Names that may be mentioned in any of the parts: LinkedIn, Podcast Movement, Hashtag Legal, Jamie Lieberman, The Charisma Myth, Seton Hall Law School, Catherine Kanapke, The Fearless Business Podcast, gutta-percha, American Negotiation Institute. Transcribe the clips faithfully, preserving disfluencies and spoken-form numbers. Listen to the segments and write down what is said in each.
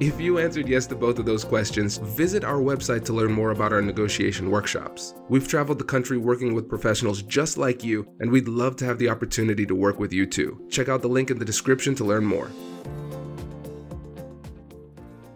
If you answered yes to both of those questions, visit our website to learn more about our negotiation workshops. We've traveled the country working with professionals just like you, and we'd love to have the opportunity to work with you too. Check out the link in the description to learn more.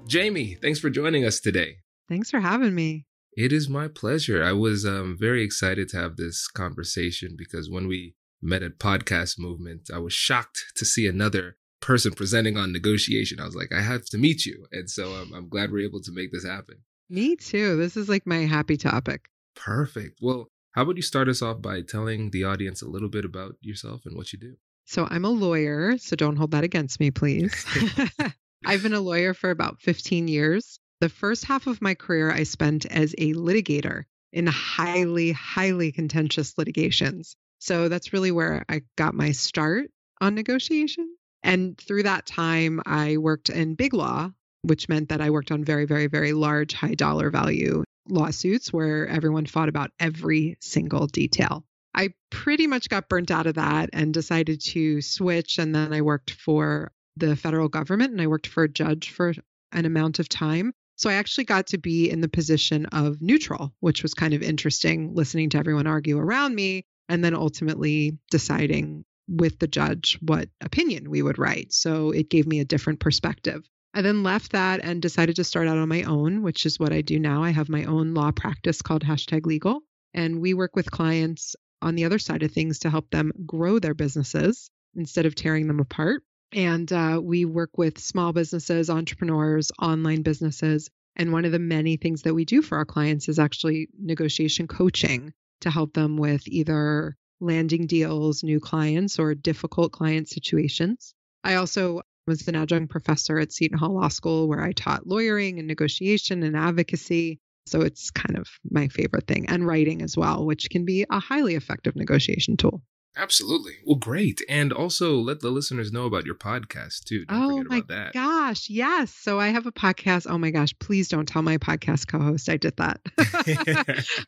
Jamie, thanks for joining us today. Thanks for having me. It is my pleasure. I was um, very excited to have this conversation because when we met at Podcast Movement, I was shocked to see another person presenting on negotiation. I was like, I have to meet you. And so um, I'm glad we're able to make this happen. Me too. This is like my happy topic. Perfect. Well, how about you start us off by telling the audience a little bit about yourself and what you do? So I'm a lawyer, so don't hold that against me, please. I've been a lawyer for about fifteen years. The first half of my career I spent as a litigator in highly, highly contentious litigations. So that's really where I got my start on negotiation. And through that time, I worked in big law, which meant that I worked on very, very, very large, high dollar value lawsuits where everyone fought about every single detail. I pretty much got burnt out of that and decided to switch. And then I worked for the federal government and I worked for a judge for an amount of time. So I actually got to be in the position of neutral, which was kind of interesting, listening to everyone argue around me and then ultimately deciding with the judge what opinion we would write. So it gave me a different perspective. I then left that and decided to start out on my own, which is what I do now. I have my own law practice called Hashtag Legal, and we work with clients on the other side of things to help them grow their businesses instead of tearing them apart. And uh, we work with small businesses, entrepreneurs, online businesses. And one of the many things that we do for our clients is actually negotiation coaching to help them with either landing deals, new clients, or difficult client situations. I also was an adjunct professor at Seton Hall Law School where I taught lawyering and negotiation and advocacy. So it's kind of my favorite thing, and writing as well, which can be a highly effective negotiation tool. Absolutely. Well, great. And also let the listeners know about your podcast too. Don't oh forget my about that. gosh. Yes. So I have a podcast. Oh my gosh. Please don't tell my podcast co-host I did that.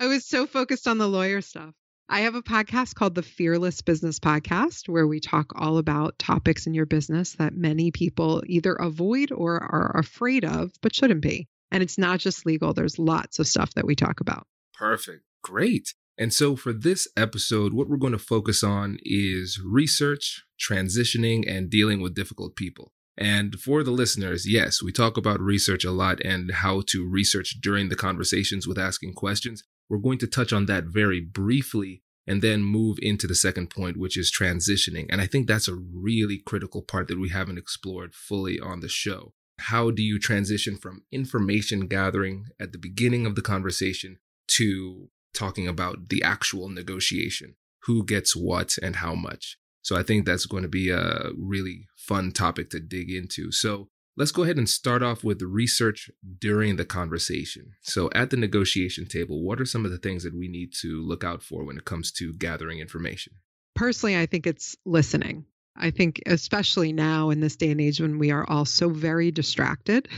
I was so focused on the lawyer stuff. I have a podcast called The Fearless Business Podcast, where we talk all about topics in your business that many people either avoid or are afraid of, but shouldn't be. And it's not just legal. There's lots of stuff that we talk about. Perfect. Great. And so for this episode, what we're going to focus on is research, transitioning, and dealing with difficult people. And for the listeners, yes, we talk about research a lot and how to research during the conversations with asking questions. We're going to touch on that very briefly and then move into the second point, which is transitioning. And I think that's a really critical part that we haven't explored fully on the show. How do you transition from information gathering at the beginning of the conversation to talking about the actual negotiation, who gets what and how much? So I think that's going to be a really fun topic to dig into. So let's go ahead and start off with research during the conversation. So at the negotiation table, what are some of the things that we need to look out for when it comes to gathering information? Personally, I think it's listening. I think especially now in this day and age when we are all so very distracted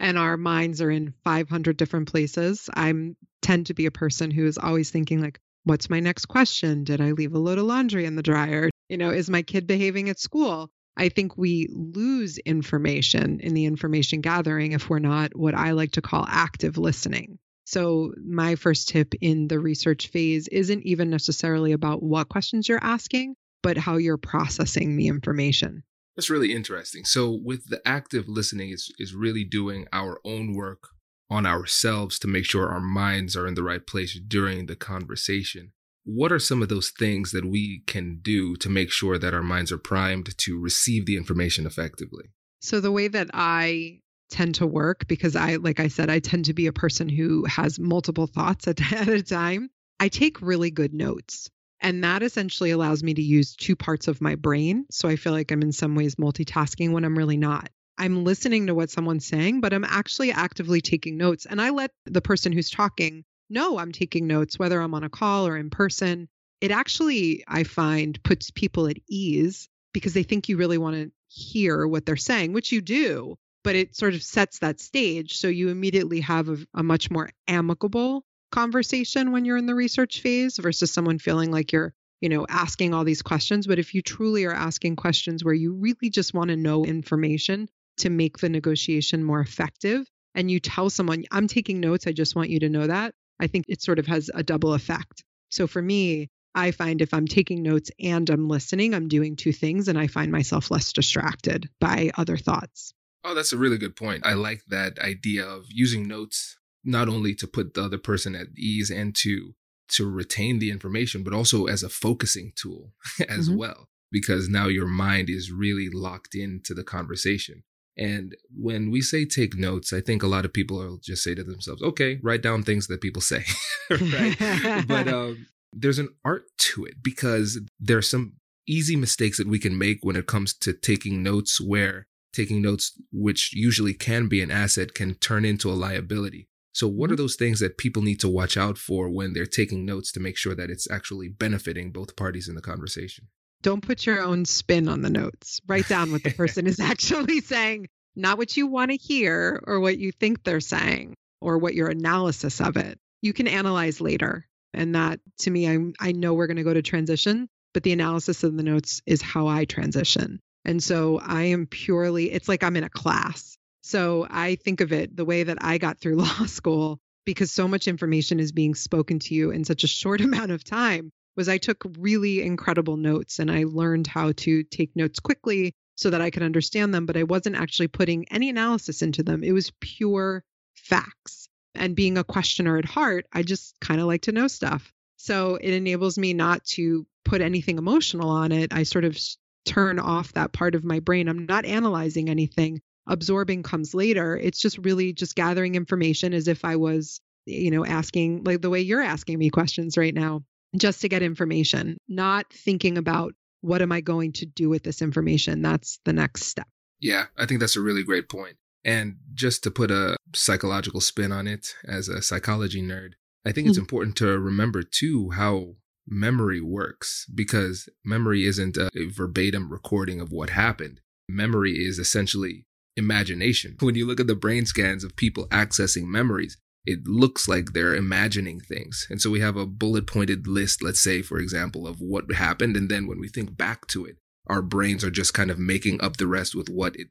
and our minds are in five hundred different places, I tend to be a person who is always thinking like, what's my next question? Did I leave a load of laundry in the dryer? You know, is my kid behaving at school? I think we lose information in the information gathering if we're not what I like to call active listening. So my first tip in the research phase isn't even necessarily about what questions you're asking, but how you're processing the information. That's really interesting. So with the active listening, it's, it's really doing our own work on ourselves to make sure our minds are in the right place during the conversation. What are some of those things that we can do to make sure that our minds are primed to receive the information effectively? So the way that I tend to work, because I, like I said, I tend to be a person who has multiple thoughts at, at a time, I take really good notes. And that essentially allows me to use two parts of my brain. So I feel like I'm in some ways multitasking when I'm really not. I'm listening to what someone's saying, but I'm actually actively taking notes. And I let the person who's talking know I'm taking notes, whether I'm on a call or in person. It actually, I find, puts people at ease because they think you really want to hear what they're saying, which you do, but it sort of sets that stage. So you immediately have a, a much more amicable conversation when you're in the research phase versus someone feeling like you're, you know, asking all these questions. But if you truly are asking questions where you really just want to know information to make the negotiation more effective, and you tell someone, I'm taking notes, I just want you to know that, I think it sort of has a double effect. So for me, I find if I'm taking notes and I'm listening, I'm doing two things, and I find myself less distracted by other thoughts. Oh, that's a really good point. I like that idea of using notes not only to put the other person at ease and to to retain the information, but also as a focusing tool as mm-hmm. well, because now your mind is really locked into the conversation. And when we say take notes, I think a lot of people will just say to themselves, okay, write down things that people say, right? But um, there's an art to it because there are some easy mistakes that we can make when it comes to taking notes where taking notes, which usually can be an asset, can turn into a liability. So what are those things that people need to watch out for when they're taking notes to make sure that it's actually benefiting both parties in the conversation? Don't put your own spin on the notes. Write down what the person is actually saying, not what you want to hear or what you think they're saying or what your analysis of it. You can analyze later. And that, to me, I I know we're going to go to transition, but the analysis of the notes is how I transition. And so I am purely, it's like I'm in a class. So I think of it the way that I got through law school, because so much information is being spoken to you in such a short amount of time, was I took really incredible notes and I learned how to take notes quickly so that I could understand them, but I wasn't actually putting any analysis into them. It was pure facts. And being a questioner at heart, I just kind of like to know stuff. So it enables me not to put anything emotional on it. I sort of turn off that part of my brain. I'm not analyzing anything. Absorbing comes later. It's just really just gathering information as if I was, you know, asking, like the way you're asking me questions right now, just to get information, not thinking about what am I going to do with this information. That's the next step. Yeah, I think that's a really great point. And just to put a psychological spin on it as a psychology nerd, I think it's mm-hmm. important to remember too how memory works, because memory isn't a verbatim recording of what happened. Memory is essentially imagination. When you look at the brain scans of people accessing memories, it looks like they're imagining things. And so we have a bullet pointed list, let's say, for example, of what happened. And then when we think back to it, our brains are just kind of making up the rest with what it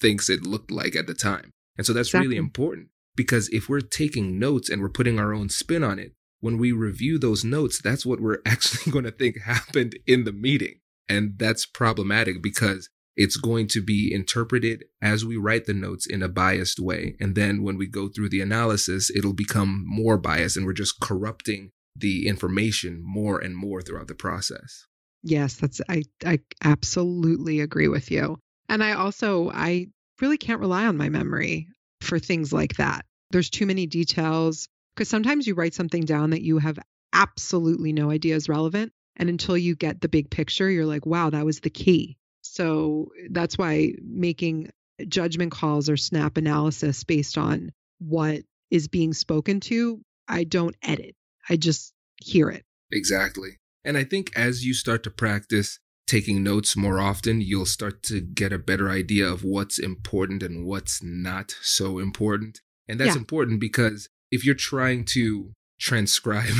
thinks it looked like at the time. And so that's exactly. really important, because if we're taking notes and we're putting our own spin on it, when we review those notes, that's what we're actually going to think happened in the meeting. And that's problematic because it's going to be interpreted as we write the notes in a biased way. And then when we go through the analysis, it'll become more biased and we're just corrupting the information more and more throughout the process. Yes, that's I, I absolutely agree with you. And I also, I really can't rely on my memory for things like that. There's too many details, because sometimes you write something down that you have absolutely no idea is relevant. And until you get the big picture, you're like, wow, that was the key. So that's why making judgment calls or snap analysis based on what is being spoken to, I don't edit. I just hear it. Exactly. And I think as you start to practice taking notes more often, you'll start to get a better idea of what's important and what's not so important. And that's yeah. important, because if you're trying to transcribe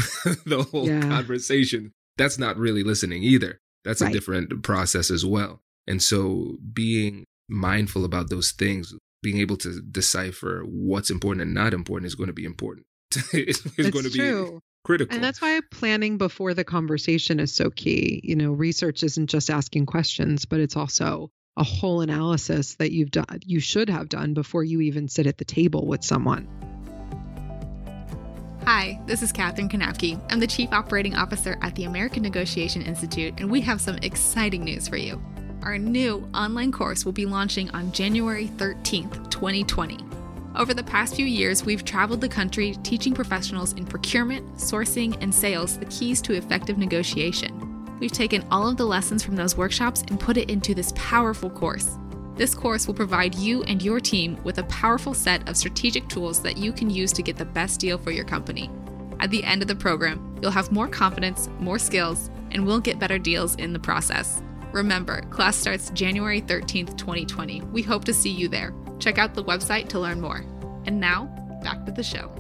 the whole yeah. conversation, that's not really listening either. That's right. a different process as well. And so being mindful about those things, being able to decipher what's important and not important is going to be important. It's, it's going to true. be critical. And that's why planning before the conversation is so key. You know, research isn't just asking questions, but it's also a whole analysis that you've done, you should have done before you even sit at the table with someone. Hi, this is Catherine Kanapke. I'm the Chief Operating Officer at the American Negotiation Institute, and we have some exciting news for you. Our new online course will be launching on January thirteenth, twenty twenty. Over the past few years, we've traveled the country teaching professionals in procurement, sourcing, and sales the keys to effective negotiation. We've taken all of the lessons from those workshops and put it into this powerful course. This course will provide you and your team with a powerful set of strategic tools that you can use to get the best deal for your company. At the end of the program, you'll have more confidence, more skills, and we'll get better deals in the process. Remember, class starts January thirteenth, twenty twenty. We hope to see you there. Check out the website to learn more. And now, back to the show.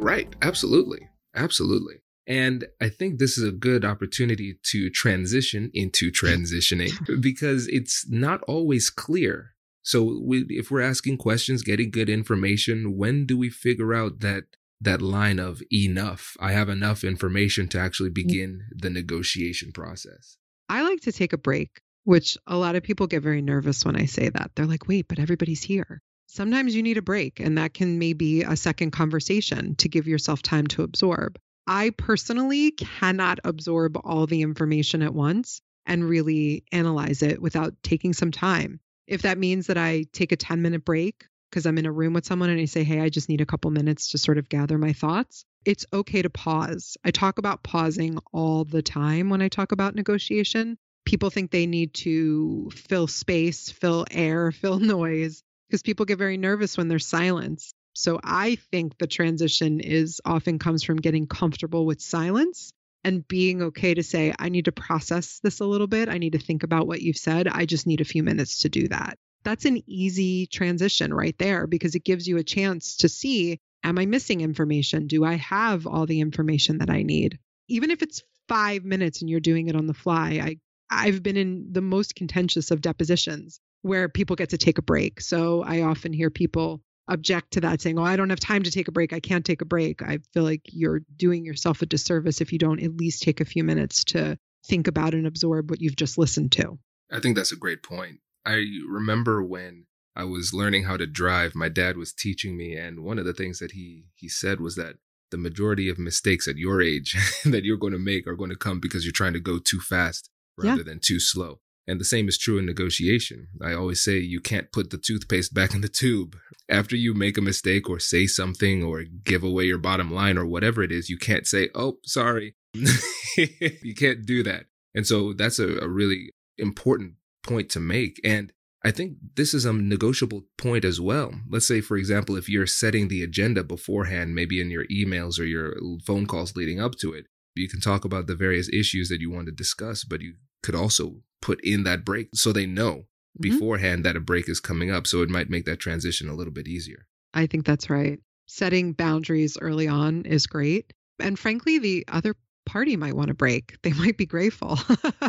Right. Absolutely. Absolutely. And I think this is a good opportunity to transition into transitioning because it's not always clear. So we, if we're asking questions, getting good information, when do we figure out that that line of enough? I have enough information to actually begin the negotiation process. I like to take a break, which a lot of people get very nervous when I say that. They're like, wait, but everybody's here. Sometimes you need a break, and that can maybe a second conversation to give yourself time to absorb. I personally cannot absorb all the information at once and really analyze it without taking some time. If that means that I take a ten minute break because I'm in a room with someone and I say, hey, I just need a couple minutes to sort of gather my thoughts, it's okay to pause. I talk about pausing all the time when I talk about negotiation. People think they need to fill space, fill air, fill noise, because people get very nervous when there's silence. So I think the transition is often comes from getting comfortable with silence and being okay to say, I need to process this a little bit. I need to think about what you've said. I just need a few minutes to do that. That's an easy transition right there because it gives you a chance to see, am I missing information? Do I have all the information that I need? Even if it's five minutes and you're doing it on the fly, I, I've been in the most contentious of depositions where people get to take a break. So I often hear people object to that saying, oh, I don't have time to take a break. I can't take a break. I feel like you're doing yourself a disservice if you don't at least take a few minutes to think about and absorb what you've just listened to. I think that's a great point. I remember when I was learning how to drive, my dad was teaching me. And one of the things that he he said was that the majority of mistakes at your age that you're going to make are going to come because you're trying to go too fast rather yeah. than too slow. And the same is true in negotiation. I always say you can't put the toothpaste back in the tube. After you make a mistake or say something or give away your bottom line or whatever it is, you can't say, oh, sorry. You can't do that. And so that's a, a really important point to make. And I think this is a negotiable point as well. Let's say, for example, if you're setting the agenda beforehand, maybe in your emails or your phone calls leading up to it, you can talk about the various issues that you want to discuss, but you could also put in that break so they know beforehand that a break is coming up. So it might make that transition a little bit easier. I think that's right. Setting boundaries early on is great. And frankly, the other party might want a break. They might be grateful.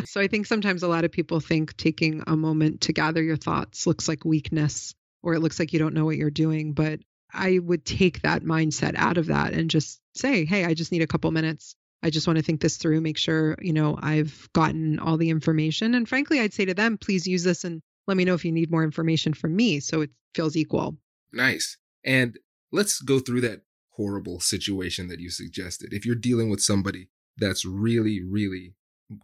So I think sometimes a lot of people think taking a moment to gather your thoughts looks like weakness, or it looks like you don't know what you're doing. But I would take that mindset out of that and just say, hey, I just need a couple minutes. I just want to think this through, make sure, you know, I've gotten all the information. And frankly, I'd say to them, please use this and let me know if you need more information from me. So it feels equal. Nice. And let's go through that horrible situation that you suggested. If you're dealing with somebody that's really, really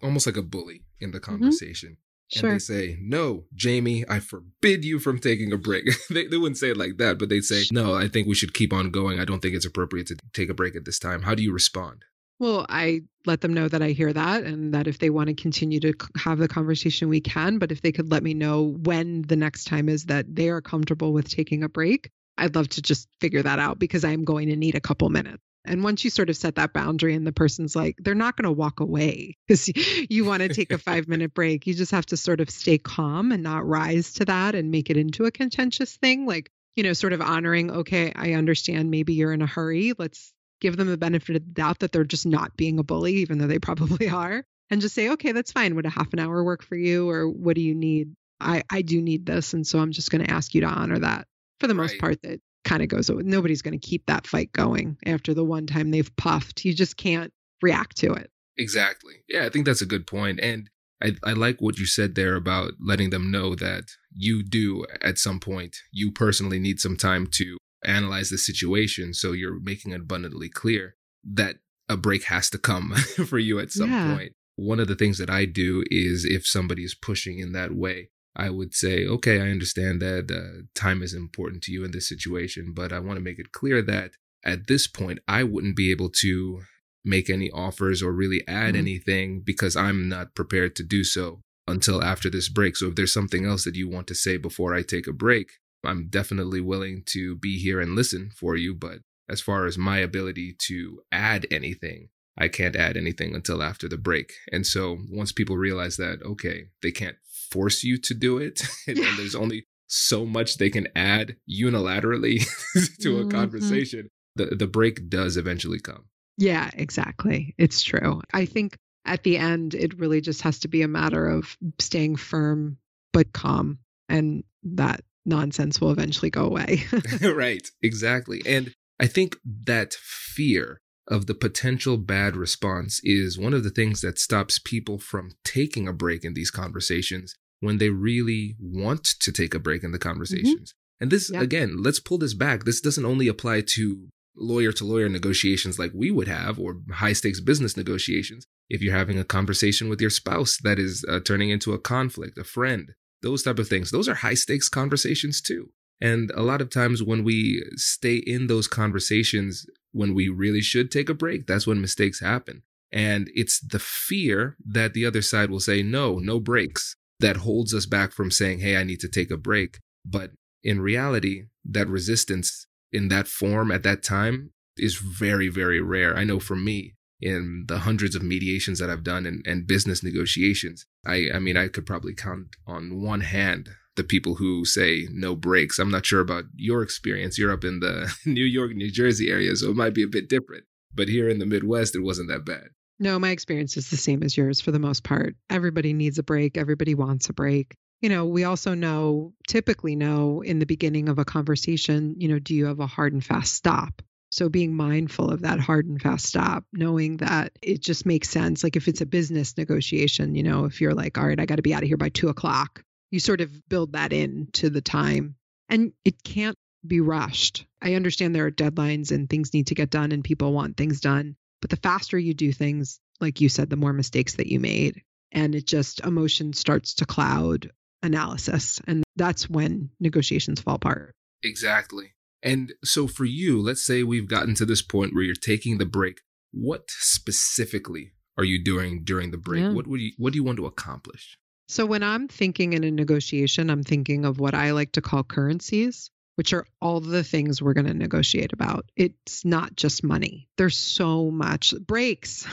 almost like a bully in the conversation, mm-hmm. sure. and they say, no, Jamie, I forbid you from taking a break. they, they wouldn't say it like that, but they'd say, no, I think we should keep on going. I don't think it's appropriate to take a break at this time. How do you respond? Well, I let them know that I hear that and that if they want to continue to have the conversation, we can. But if they could let me know when the next time is that they are comfortable with taking a break, I'd love to just figure that out because I'm going to need a couple minutes. And once you sort of set that boundary and the person's like, they're not going to walk away because you want to take a five minute break. You just have to sort of stay calm and not rise to that and make it into a contentious thing. Like, you know, sort of honoring, okay, I understand maybe you're in a hurry. Let's give them the benefit of the doubt that they're just not being a bully, even though they probably are, and just say, okay, that's fine. Would a half an hour work for you? Or what do you need? I, I do need this. And so I'm just going to ask you to honor that. For the most right. part, that kind of goes, nobody's going to keep that fight going after the one time they've puffed. You just can't react to it. Exactly. Yeah, I think that's a good point. And I, I like what you said there about letting them know that you do at some point, you personally need some time to analyze the situation. So you're making it abundantly clear that a break has to come for you at some yeah. point. One of the things that I do is if somebody is pushing in that way, I would say, okay, I understand that uh, time is important to you in this situation, but I want to make it clear that at this point, I wouldn't be able to make any offers or really add mm-hmm. anything because I'm not prepared to do so until after this break. So if there's something else that you want to say before I take a break, I'm definitely willing to be here and listen for you. But as far as my ability to add anything, I can't add anything until after the break. And so once people realize that, okay, they can't force you to do it, and there's only so much they can add unilaterally to a mm-hmm. conversation, the, the break does eventually come. Yeah, exactly. It's true. I think at the end, it really just has to be a matter of staying firm, but calm. And that nonsense will eventually go away. Right, exactly. And I think that fear of the potential bad response is one of the things that stops people from taking a break in these conversations when they really want to take a break in the conversations. Mm-hmm. And this, yeah. again, let's pull this back. This doesn't only apply to lawyer-to-lawyer negotiations like we would have, or high-stakes business negotiations. If you're having a conversation with your spouse that is uh, turning into a conflict, a friend, those type of things, those are high-stakes conversations too. And a lot of times when we stay in those conversations, when we really should take a break, that's when mistakes happen. And it's the fear that the other side will say, no, no breaks, that holds us back from saying, hey, I need to take a break. But in reality, that resistance in that form at that time is very, very rare. I know for me, in the hundreds of mediations that I've done and, and business negotiations, I, I mean, I could probably count on one hand the people who say no breaks. I'm not sure about your experience. You're up in the New York, New Jersey area, so it might be a bit different. But here in the Midwest, it wasn't that bad. No, my experience is the same as yours for the most part. Everybody needs a break. Everybody wants a break. You know, we also know, typically know in the beginning of a conversation, you know, do you have a hard and fast stop? So being mindful of that hard and fast stop, knowing that it just makes sense. Like if it's a business negotiation, you know, if you're like, all right, I got to be out of here by two o'clock. You sort of build that in to the time, and it can't be rushed. I understand there are deadlines and things need to get done and people want things done, but the faster you do things, like you said, the more mistakes that you made, and it just emotion starts to cloud analysis. And that's when negotiations fall apart. Exactly. And so for you, let's say we've gotten to this point where you're taking the break. What specifically are you doing during the break? Yeah. What would you, what do you want to accomplish? So when I'm thinking in a negotiation, I'm thinking of what I like to call currencies, which are all the things we're going to negotiate about. It's not just money. There's so much. Breaks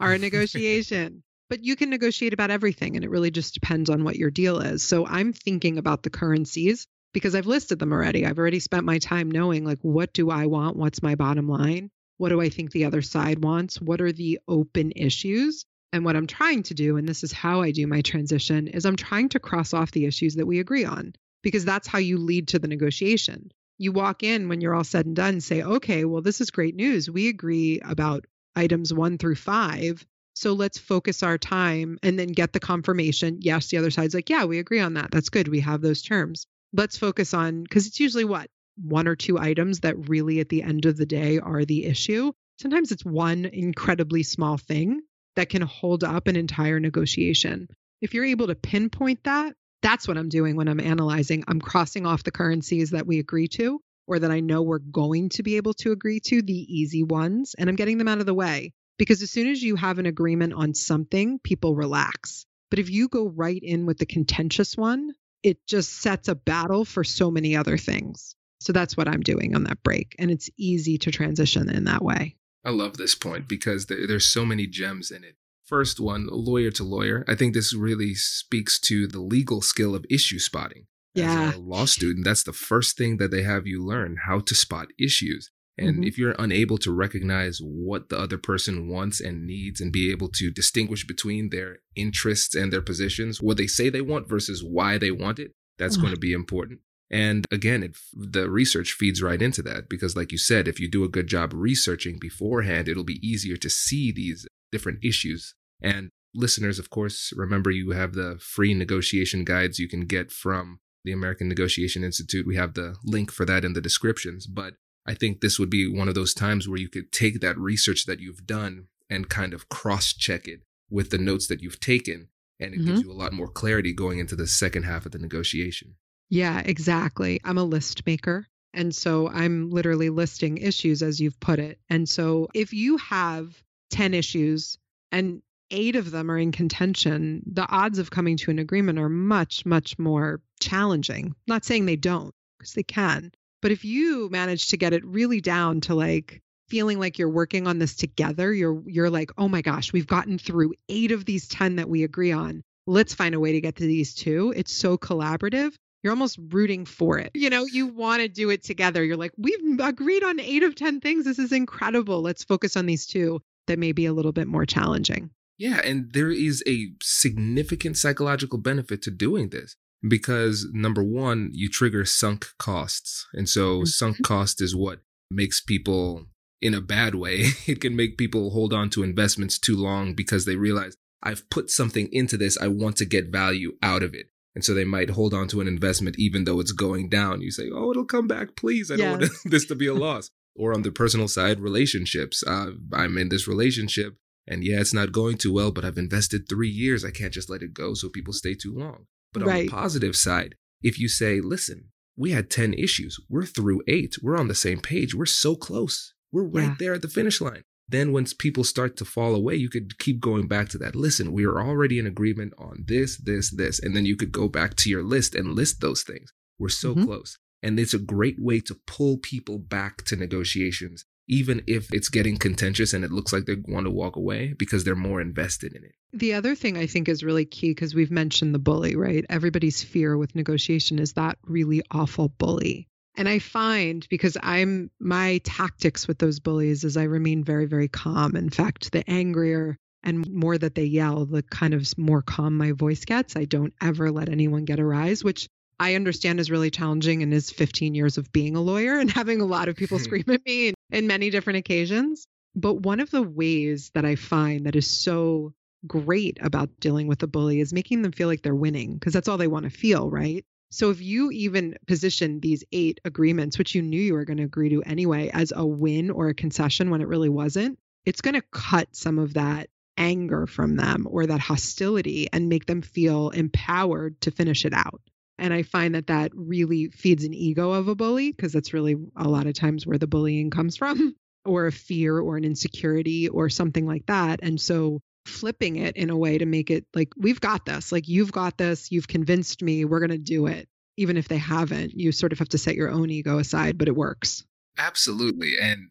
are a negotiation, but you can negotiate about everything. And it really just depends on what your deal is. So I'm thinking about the currencies because I've listed them already. I've already spent my time knowing, like, what do I want? What's my bottom line? What do I think the other side wants? What are the open issues? And what I'm trying to do, and this is how I do my transition, is I'm trying to cross off the issues that we agree on, because that's how you lead to the negotiation. You walk in when you're all said and done, say, okay, well, this is great news. We agree about items one through five. So let's focus our time and then get the confirmation. Yes, the other side's like, yeah, we agree on that. That's good. We have those terms. Let's focus on, because it's usually what? One or two items that really at the end of the day are the issue. Sometimes it's one incredibly small thing that can hold up an entire negotiation. If you're able to pinpoint that, that's what I'm doing when I'm analyzing. I'm crossing off the currencies that we agree to, or that I know we're going to be able to agree to, the easy ones, and I'm getting them out of the way. Because as soon as you have an agreement on something, people relax. But if you go right in with the contentious one, it just sets a battle for so many other things. So that's what I'm doing on that break. And it's easy to transition in that way. I love this point because there, there's so many gems in it. First one, lawyer to lawyer. I think this really speaks to the legal skill of issue spotting. Yeah. As a law student, that's the first thing that they have you learn, how to spot issues. And mm-hmm. if you're unable to recognize what the other person wants and needs and be able to distinguish between their interests and their positions, what they say they want versus why they want it, that's oh. going to be important. And again, it, the research feeds right into that, because like you said, if you do a good job researching beforehand, it'll be easier to see these different issues. And listeners, of course, remember you have the free negotiation guides you can get from the American Negotiation Institute. We have the link for that in the descriptions. But I think this would be one of those times where you could take that research that you've done and kind of cross-check it with the notes that you've taken. And it mm-hmm. gives you a lot more clarity going into the second half of the negotiation. Yeah, exactly. I'm a list maker. And so I'm literally listing issues, as you've put it. And so if you have ten issues and eight of them are in contention, the odds of coming to an agreement are much, much more challenging. I'm not saying they don't, because they can. But if you manage to get it really down to like feeling like you're working on this together, you're you're like, oh my gosh, we've gotten through eight of these ten that we agree on. Let's find a way to get to these two. It's so collaborative. You're almost rooting for it. You know, you want to do it together. You're like, we've agreed on eight of ten things. This is incredible. Let's focus on these two that may be a little bit more challenging. Yeah. And there is a significant psychological benefit to doing this. Because number one, you trigger sunk costs. And so sunk cost is what makes people, in a bad way, it can make people hold on to investments too long because they realize I've put something into this. I want to get value out of it. And so they might hold on to an investment, even though it's going down. You say, oh, it'll come back, please. I don't yes. want this to be a loss. Or on the personal side, relationships. Uh, I'm in this relationship and yeah, it's not going too well, but I've invested three years. I can't just let it go. So people stay too long. But right. on the positive side, if you say, listen, we had ten issues, we're through eight, we're on the same page, we're so close, we're right yeah. there at the finish line. Then once people start to fall away, you could keep going back to that. Listen, we are already in agreement on this, this, this. And then you could go back to your list and list those things. We're so mm-hmm. close. And it's a great way to pull people back to negotiations, even if it's getting contentious and it looks like they want to walk away because they're more invested in it. The other thing I think is really key, because we've mentioned the bully, right? Everybody's fear with negotiation is that really awful bully. And I find, because I'm my tactics with those bullies is I remain very, very calm. In fact, the angrier and more that they yell, the kind of more calm my voice gets. I don't ever let anyone get a rise, which I understand is really challenging and is fifteen years of being a lawyer and having a lot of people scream at me in many different occasions. But one of the ways that I find that is so great about dealing with a bully is making them feel like they're winning, because that's all they want to feel, right? So if you even position these eight agreements, which you knew you were going to agree to anyway, as a win or a concession when it really wasn't, it's going to cut some of that anger from them or that hostility and make them feel empowered to finish it out. And I find that that really feeds an ego of a bully, because that's really a lot of times where the bullying comes from, or a fear or an insecurity or something like that. And so flipping it in a way to make it like, we've got this, like, you've got this, you've convinced me, we're going to do it. Even if they haven't, you sort of have to set your own ego aside, but it works. Absolutely. And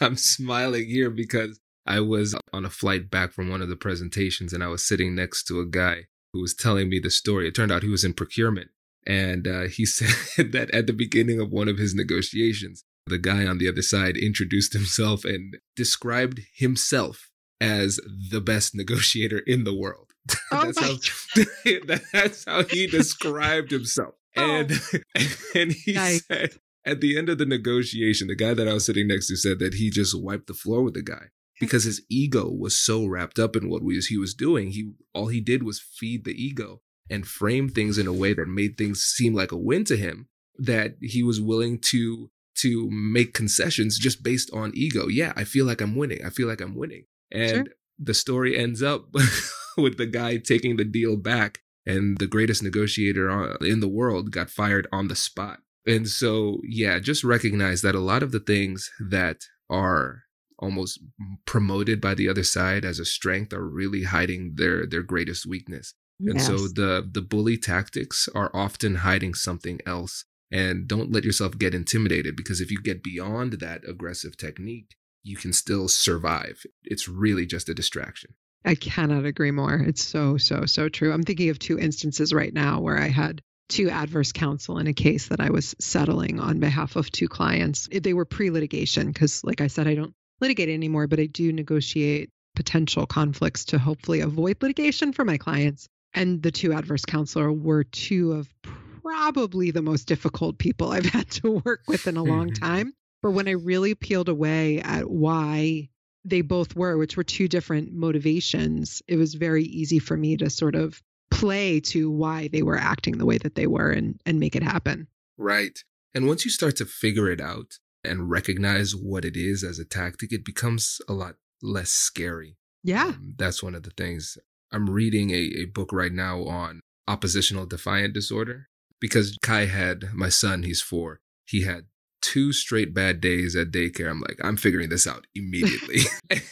I'm smiling here because I was on a flight back from one of the presentations and I was sitting next to a guy who was telling me the story. It turned out he was in procurement. And uh, he said that at the beginning of one of his negotiations, the guy on the other side introduced himself and described himself as the best negotiator in the world. Oh that's, how, that's how he described himself. Oh. And, and he nice. said at the end of the negotiation, the guy that I was sitting next to said that he just wiped the floor with the guy. Because his ego was so wrapped up in what we, he was doing, he all he did was feed the ego and frame things in a way that made things seem like a win to him, that he was willing to to make concessions just based on ego. Yeah, I feel like I'm winning. I feel like I'm winning. And sure. the story ends up with the guy taking the deal back, and the greatest negotiator in the world got fired on the spot. And so, yeah, just recognize that a lot of the things that are almost promoted by the other side as a strength are really hiding their their greatest weakness. And yes. so the the bully tactics are often hiding something else. And don't let yourself get intimidated, because if you get beyond that aggressive technique, you can still survive. It's really just a distraction. I cannot agree more. It's so, so, so true. I'm thinking of two instances right now where I had to adverse counsel in a case that I was settling on behalf of two clients. They were pre-litigation because, like I said, I don't litigate anymore, but I do negotiate potential conflicts to hopefully avoid litigation for my clients. And the two adverse counsel were two of probably the most difficult people I've had to work with in a long time. But when I really peeled away at why they both were, which were two different motivations, it was very easy for me to sort of play to why they were acting the way that they were and, and make it happen. Right. And once you start to figure it out and recognize what it is as a tactic, it becomes a lot less scary. Yeah. Um, that's one of the things. I'm reading a, a book right now on oppositional defiant disorder, because Kai had, my son, he's four, he had two straight bad days at daycare. I'm like, I'm figuring this out immediately.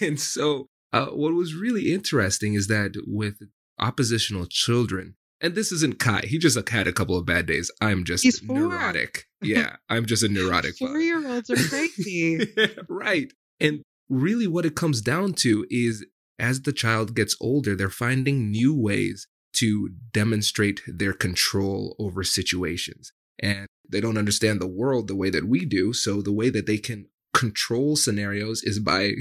And so Uh, what was really interesting is that with oppositional children, and this isn't Kai, he just had a couple of bad days. I'm just He's neurotic. Yeah, I'm just a neurotic. Four-year-olds are crazy. Right. And really what it comes down to is as the child gets older, they're finding new ways to demonstrate their control over situations. And they don't understand the world the way that we do. So the way that they can control scenarios is by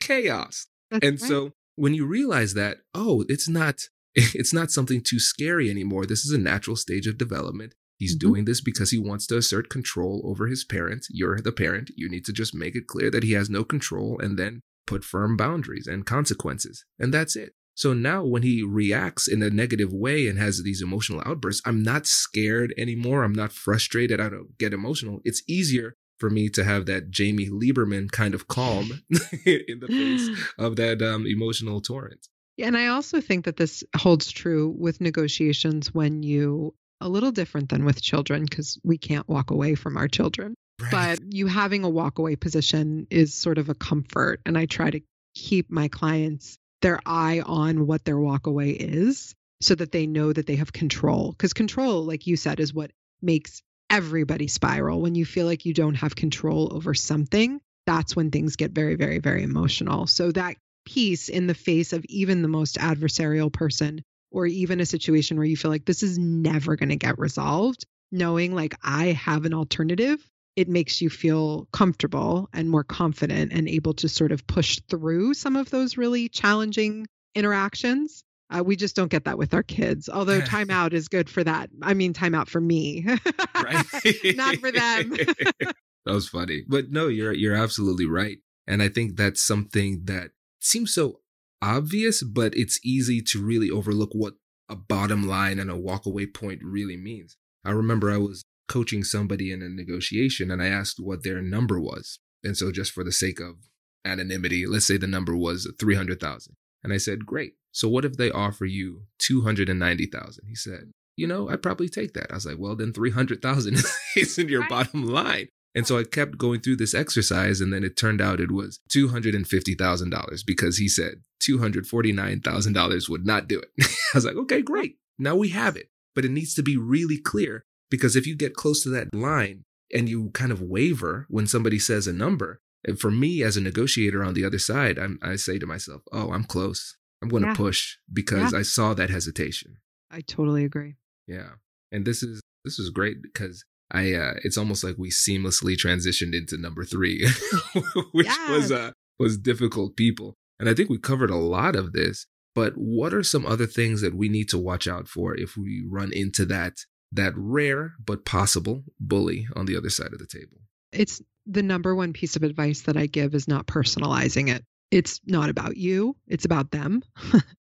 chaos. That's and right. So when you realize that, oh, it's not it's not something too scary anymore. This is a natural stage of development. He's mm-hmm. doing this because he wants to assert control over his parents. You're the parent. You need to just make it clear that he has no control and then put firm boundaries and consequences. And that's it. So now when he reacts in a negative way and has these emotional outbursts, I'm not scared anymore. I'm not frustrated. I don't get emotional. It's easier for me to have that Jamie Lieberman kind of calm in the face of that um, emotional torrent. Yeah, and I also think that this holds true with negotiations when you, a little different than with children, because we can't walk away from our children. Right. But you having a walk away position is sort of a comfort. And I try to keep my clients their eye on what their walkaway is so that they know that they have control. Because control, like you said, is what makes everybody spiral. When you feel like you don't have control over something, that's when things get very, very, very emotional. So that piece in the face of even the most adversarial person, or even a situation where you feel like this is never going to get resolved, knowing like I have an alternative, it makes you feel comfortable and more confident and able to sort of push through some of those really challenging interactions. Uh, we just don't get that with our kids, although timeout is good for that. I mean, timeout for me, right? Not for them. That was funny. But no, you're you're absolutely right. And I think that's something that seems so obvious, but it's easy to really overlook what a bottom line and a walkaway point really means. I remember I was coaching somebody in a negotiation and I asked what their number was. And so just for the sake of anonymity, let's say the number was three hundred thousand. And I said, great. So what if they offer you two hundred ninety thousand? He said, you know, I'd probably take that. I was like, well, then three hundred thousand is in your bottom line. And so I kept going through this exercise. And then it turned out it was two hundred fifty thousand dollars because he said two hundred forty-nine thousand dollars would not do it. I was like, okay, great. Now we have it. But it needs to be really clear. Because if you get close to that line and you kind of waver when somebody says a number, and for me as a negotiator on the other side, I'm, I say to myself, oh, I'm close. I'm going to yeah. push because yeah. I saw that hesitation. I totally agree. Yeah. And this is this is great because I uh, it's almost like we seamlessly transitioned into number three, which yes. was uh, was difficult people. And I think we covered a lot of this. But what are some other things that we need to watch out for if we run into that? that rare but possible bully on the other side of the table? It's the number one piece of advice that I give is not personalizing it. It's not about you. It's about them.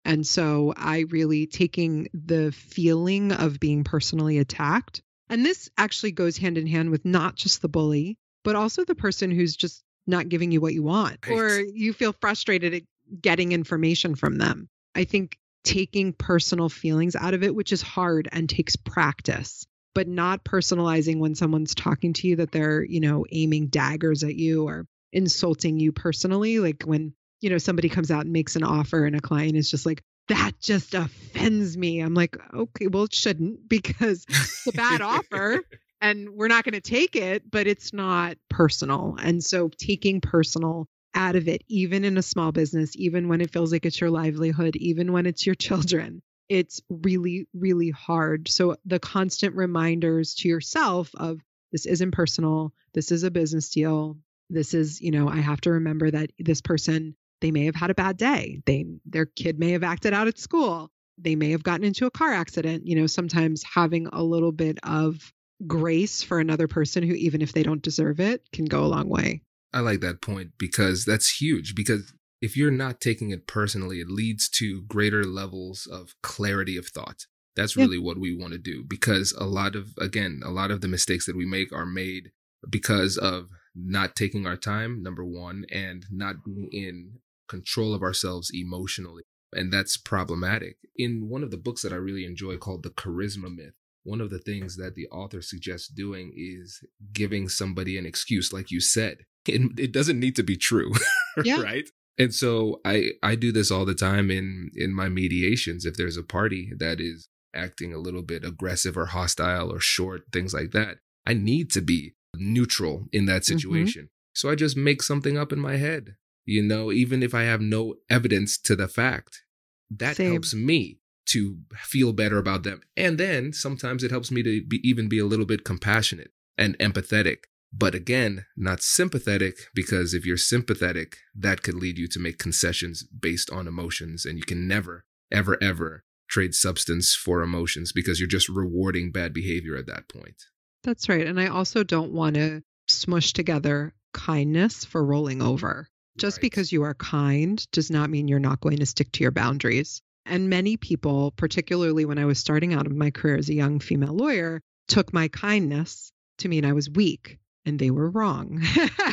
And so I really taking the feeling of being personally attacked. And this actually goes hand in hand with not just the bully, but also the person who's just not giving you what you want, right. or you feel frustrated at getting information from them. I think taking personal feelings out of it, which is hard and takes practice, but not personalizing when someone's talking to you that they're, you know, aiming daggers at you or insulting you personally. Like when, you know, somebody comes out and makes an offer and a client is just like, that just offends me. I'm like, okay, well, it shouldn't because it's a bad offer and we're not going to take it, but it's not personal. And so taking personal out of it, even in a small business, even when it feels like it's your livelihood, even when it's your children, it's really, really hard. So the constant reminders to yourself of this isn't personal. This is a business deal. This is, you know, I have to remember that this person, they may have had a bad day. They, their kid may have acted out at school. They may have gotten into a car accident. You know, sometimes having a little bit of grace for another person who, even if they don't deserve it, can go a long way. I like that point because that's huge, because if you're not taking it personally, it leads to greater levels of clarity of thought. That's really what we want to do, because a lot of, again, a lot of the mistakes that we make are made because of not taking our time, number one, and not being in control of ourselves emotionally. And that's problematic. In one of the books that I really enjoy called The Charisma Myth, one of the things that the author suggests doing is giving somebody an excuse, like you said. It, it doesn't need to be true, yeah. right? And so I, I do this all the time in, in my mediations. If there's a party that is acting a little bit aggressive or hostile or short, things like that, I need to be neutral in that situation. Mm-hmm. So I just make something up in my head, you know, even if I have no evidence to the fact. That Same. Helps me to feel better about them. And then sometimes it helps me to be, even be a little bit compassionate and empathetic. But again, not sympathetic, because if you're sympathetic, that could lead you to make concessions based on emotions. And you can never, ever, ever trade substance for emotions, because you're just rewarding bad behavior at that point. That's right. And I also don't want to smush together kindness for rolling over. Just right. because you are kind does not mean you're not going to stick to your boundaries. And many people, particularly when I was starting out in my career as a young female lawyer, took my kindness to mean I was weak, and they were wrong.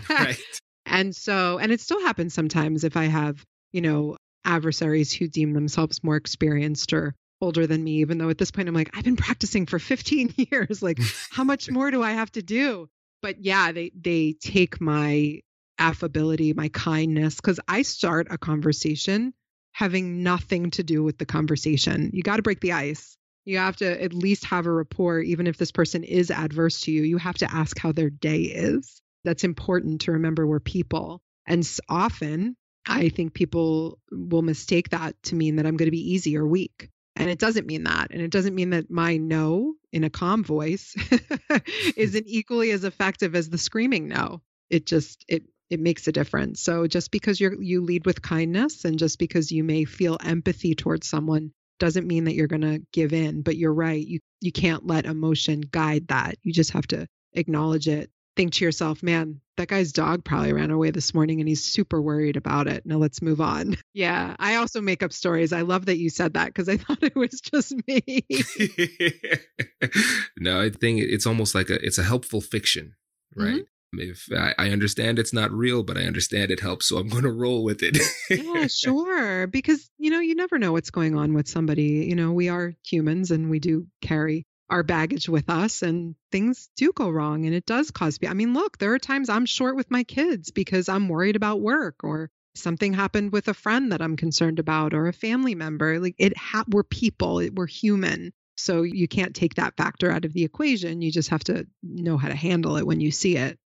Right. And so, and it still happens sometimes if I have, you know, adversaries who deem themselves more experienced or older than me, even though at this point I'm like, I've been practicing for fifteen years. Like, how much more do I have to do? But yeah, they, they take my affability, my kindness, because I start a conversation having nothing to do with the conversation. You got to break the ice. You have to at least have a rapport, even if this person is adverse to you. You have to ask how their day is. That's important to remember. We're people. And often, I think people will mistake that to mean that I'm going to be easy or weak. And it doesn't mean that. And it doesn't mean that my no in a calm voice isn't equally as effective as the screaming no. It just, it It makes a difference. So just because you you lead with kindness, and just because you may feel empathy towards someone, doesn't mean that you're going to give in. But you're right. You you can't let emotion guide that. You just have to acknowledge it. Think to yourself, man, that guy's dog probably ran away this morning and he's super worried about it. Now let's move on. Yeah. I also make up stories. I love that you said that, because I thought it was just me. No, I think it's almost like a, it's a helpful fiction, right? Mm-hmm. If I, I understand it's not real, but I understand it helps, so I'm going to roll with it. Yeah, sure. Because, you know, you never know what's going on with somebody. You know, we are humans and we do carry our baggage with us, and things do go wrong, and it does cause. I mean, look, there are times I'm short with my kids because I'm worried about work, or something happened with a friend that I'm concerned about, or a family member. Like, it, ha- we're people, it, we're human. So you can't take that factor out of the equation. You just have to know how to handle it when you see it.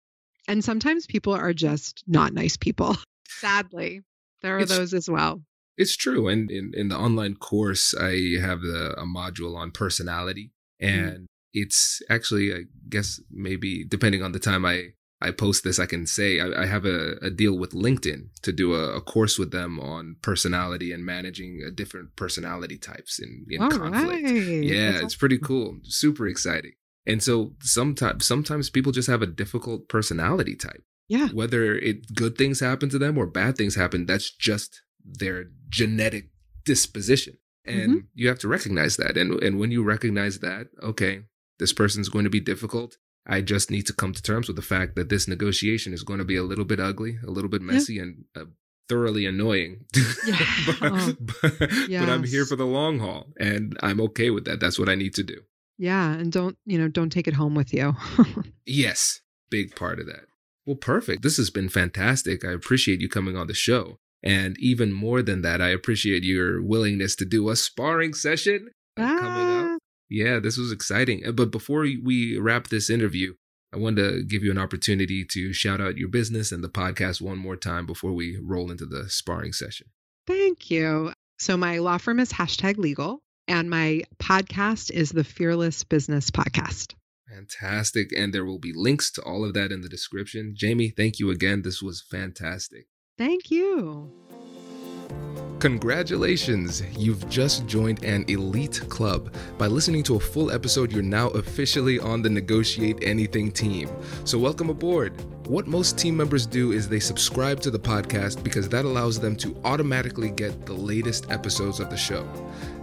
And sometimes people are just not nice people. Sadly, there are it's, those as well. It's true. And in, in the online course, I have the, a module on personality. And mm-hmm. it's actually, I guess, maybe depending on the time I, I post this, I can say I, I have a, a deal with LinkedIn to do a, a course with them on personality and managing a different personality types in, in conflict. Right. Yeah, That's it's awesome. Pretty cool. Super exciting. And so sometimes sometimes people just have a difficult personality type. Yeah. Whether it good things happen to them or bad things happen, that's just their genetic disposition. And mm-hmm. you have to recognize that. And and when you recognize that, okay, this person's going to be difficult. I just need to come to terms with the fact that this negotiation is going to be a little bit ugly, a little bit messy, yeah. and uh, thoroughly annoying. Yeah. but, oh. but, yes. but I'm here for the long haul, and I'm okay with that. That's what I need to do. Yeah. And don't, you know, don't take it home with you. Yes. Big part of that. Well, perfect. This has been fantastic. I appreciate you coming on the show. And even more than that, I appreciate your willingness to do a sparring session ah. coming up. Yeah, this was exciting. But before we wrap this interview, I wanted to give you an opportunity to shout out your business and the podcast one more time before we roll into the sparring session. Thank you. So my law firm is Hashtag Legal. And my podcast is The Fearless Business Podcast. Fantastic. And there will be links to all of that in the description. Jamie, thank you again. This was fantastic. Thank you. Congratulations. You've just joined an elite club. By listening to a full episode, you're now officially on the Negotiate Anything team. So welcome aboard. What most team members do is they subscribe to the podcast, because that allows them to automatically get the latest episodes of the show.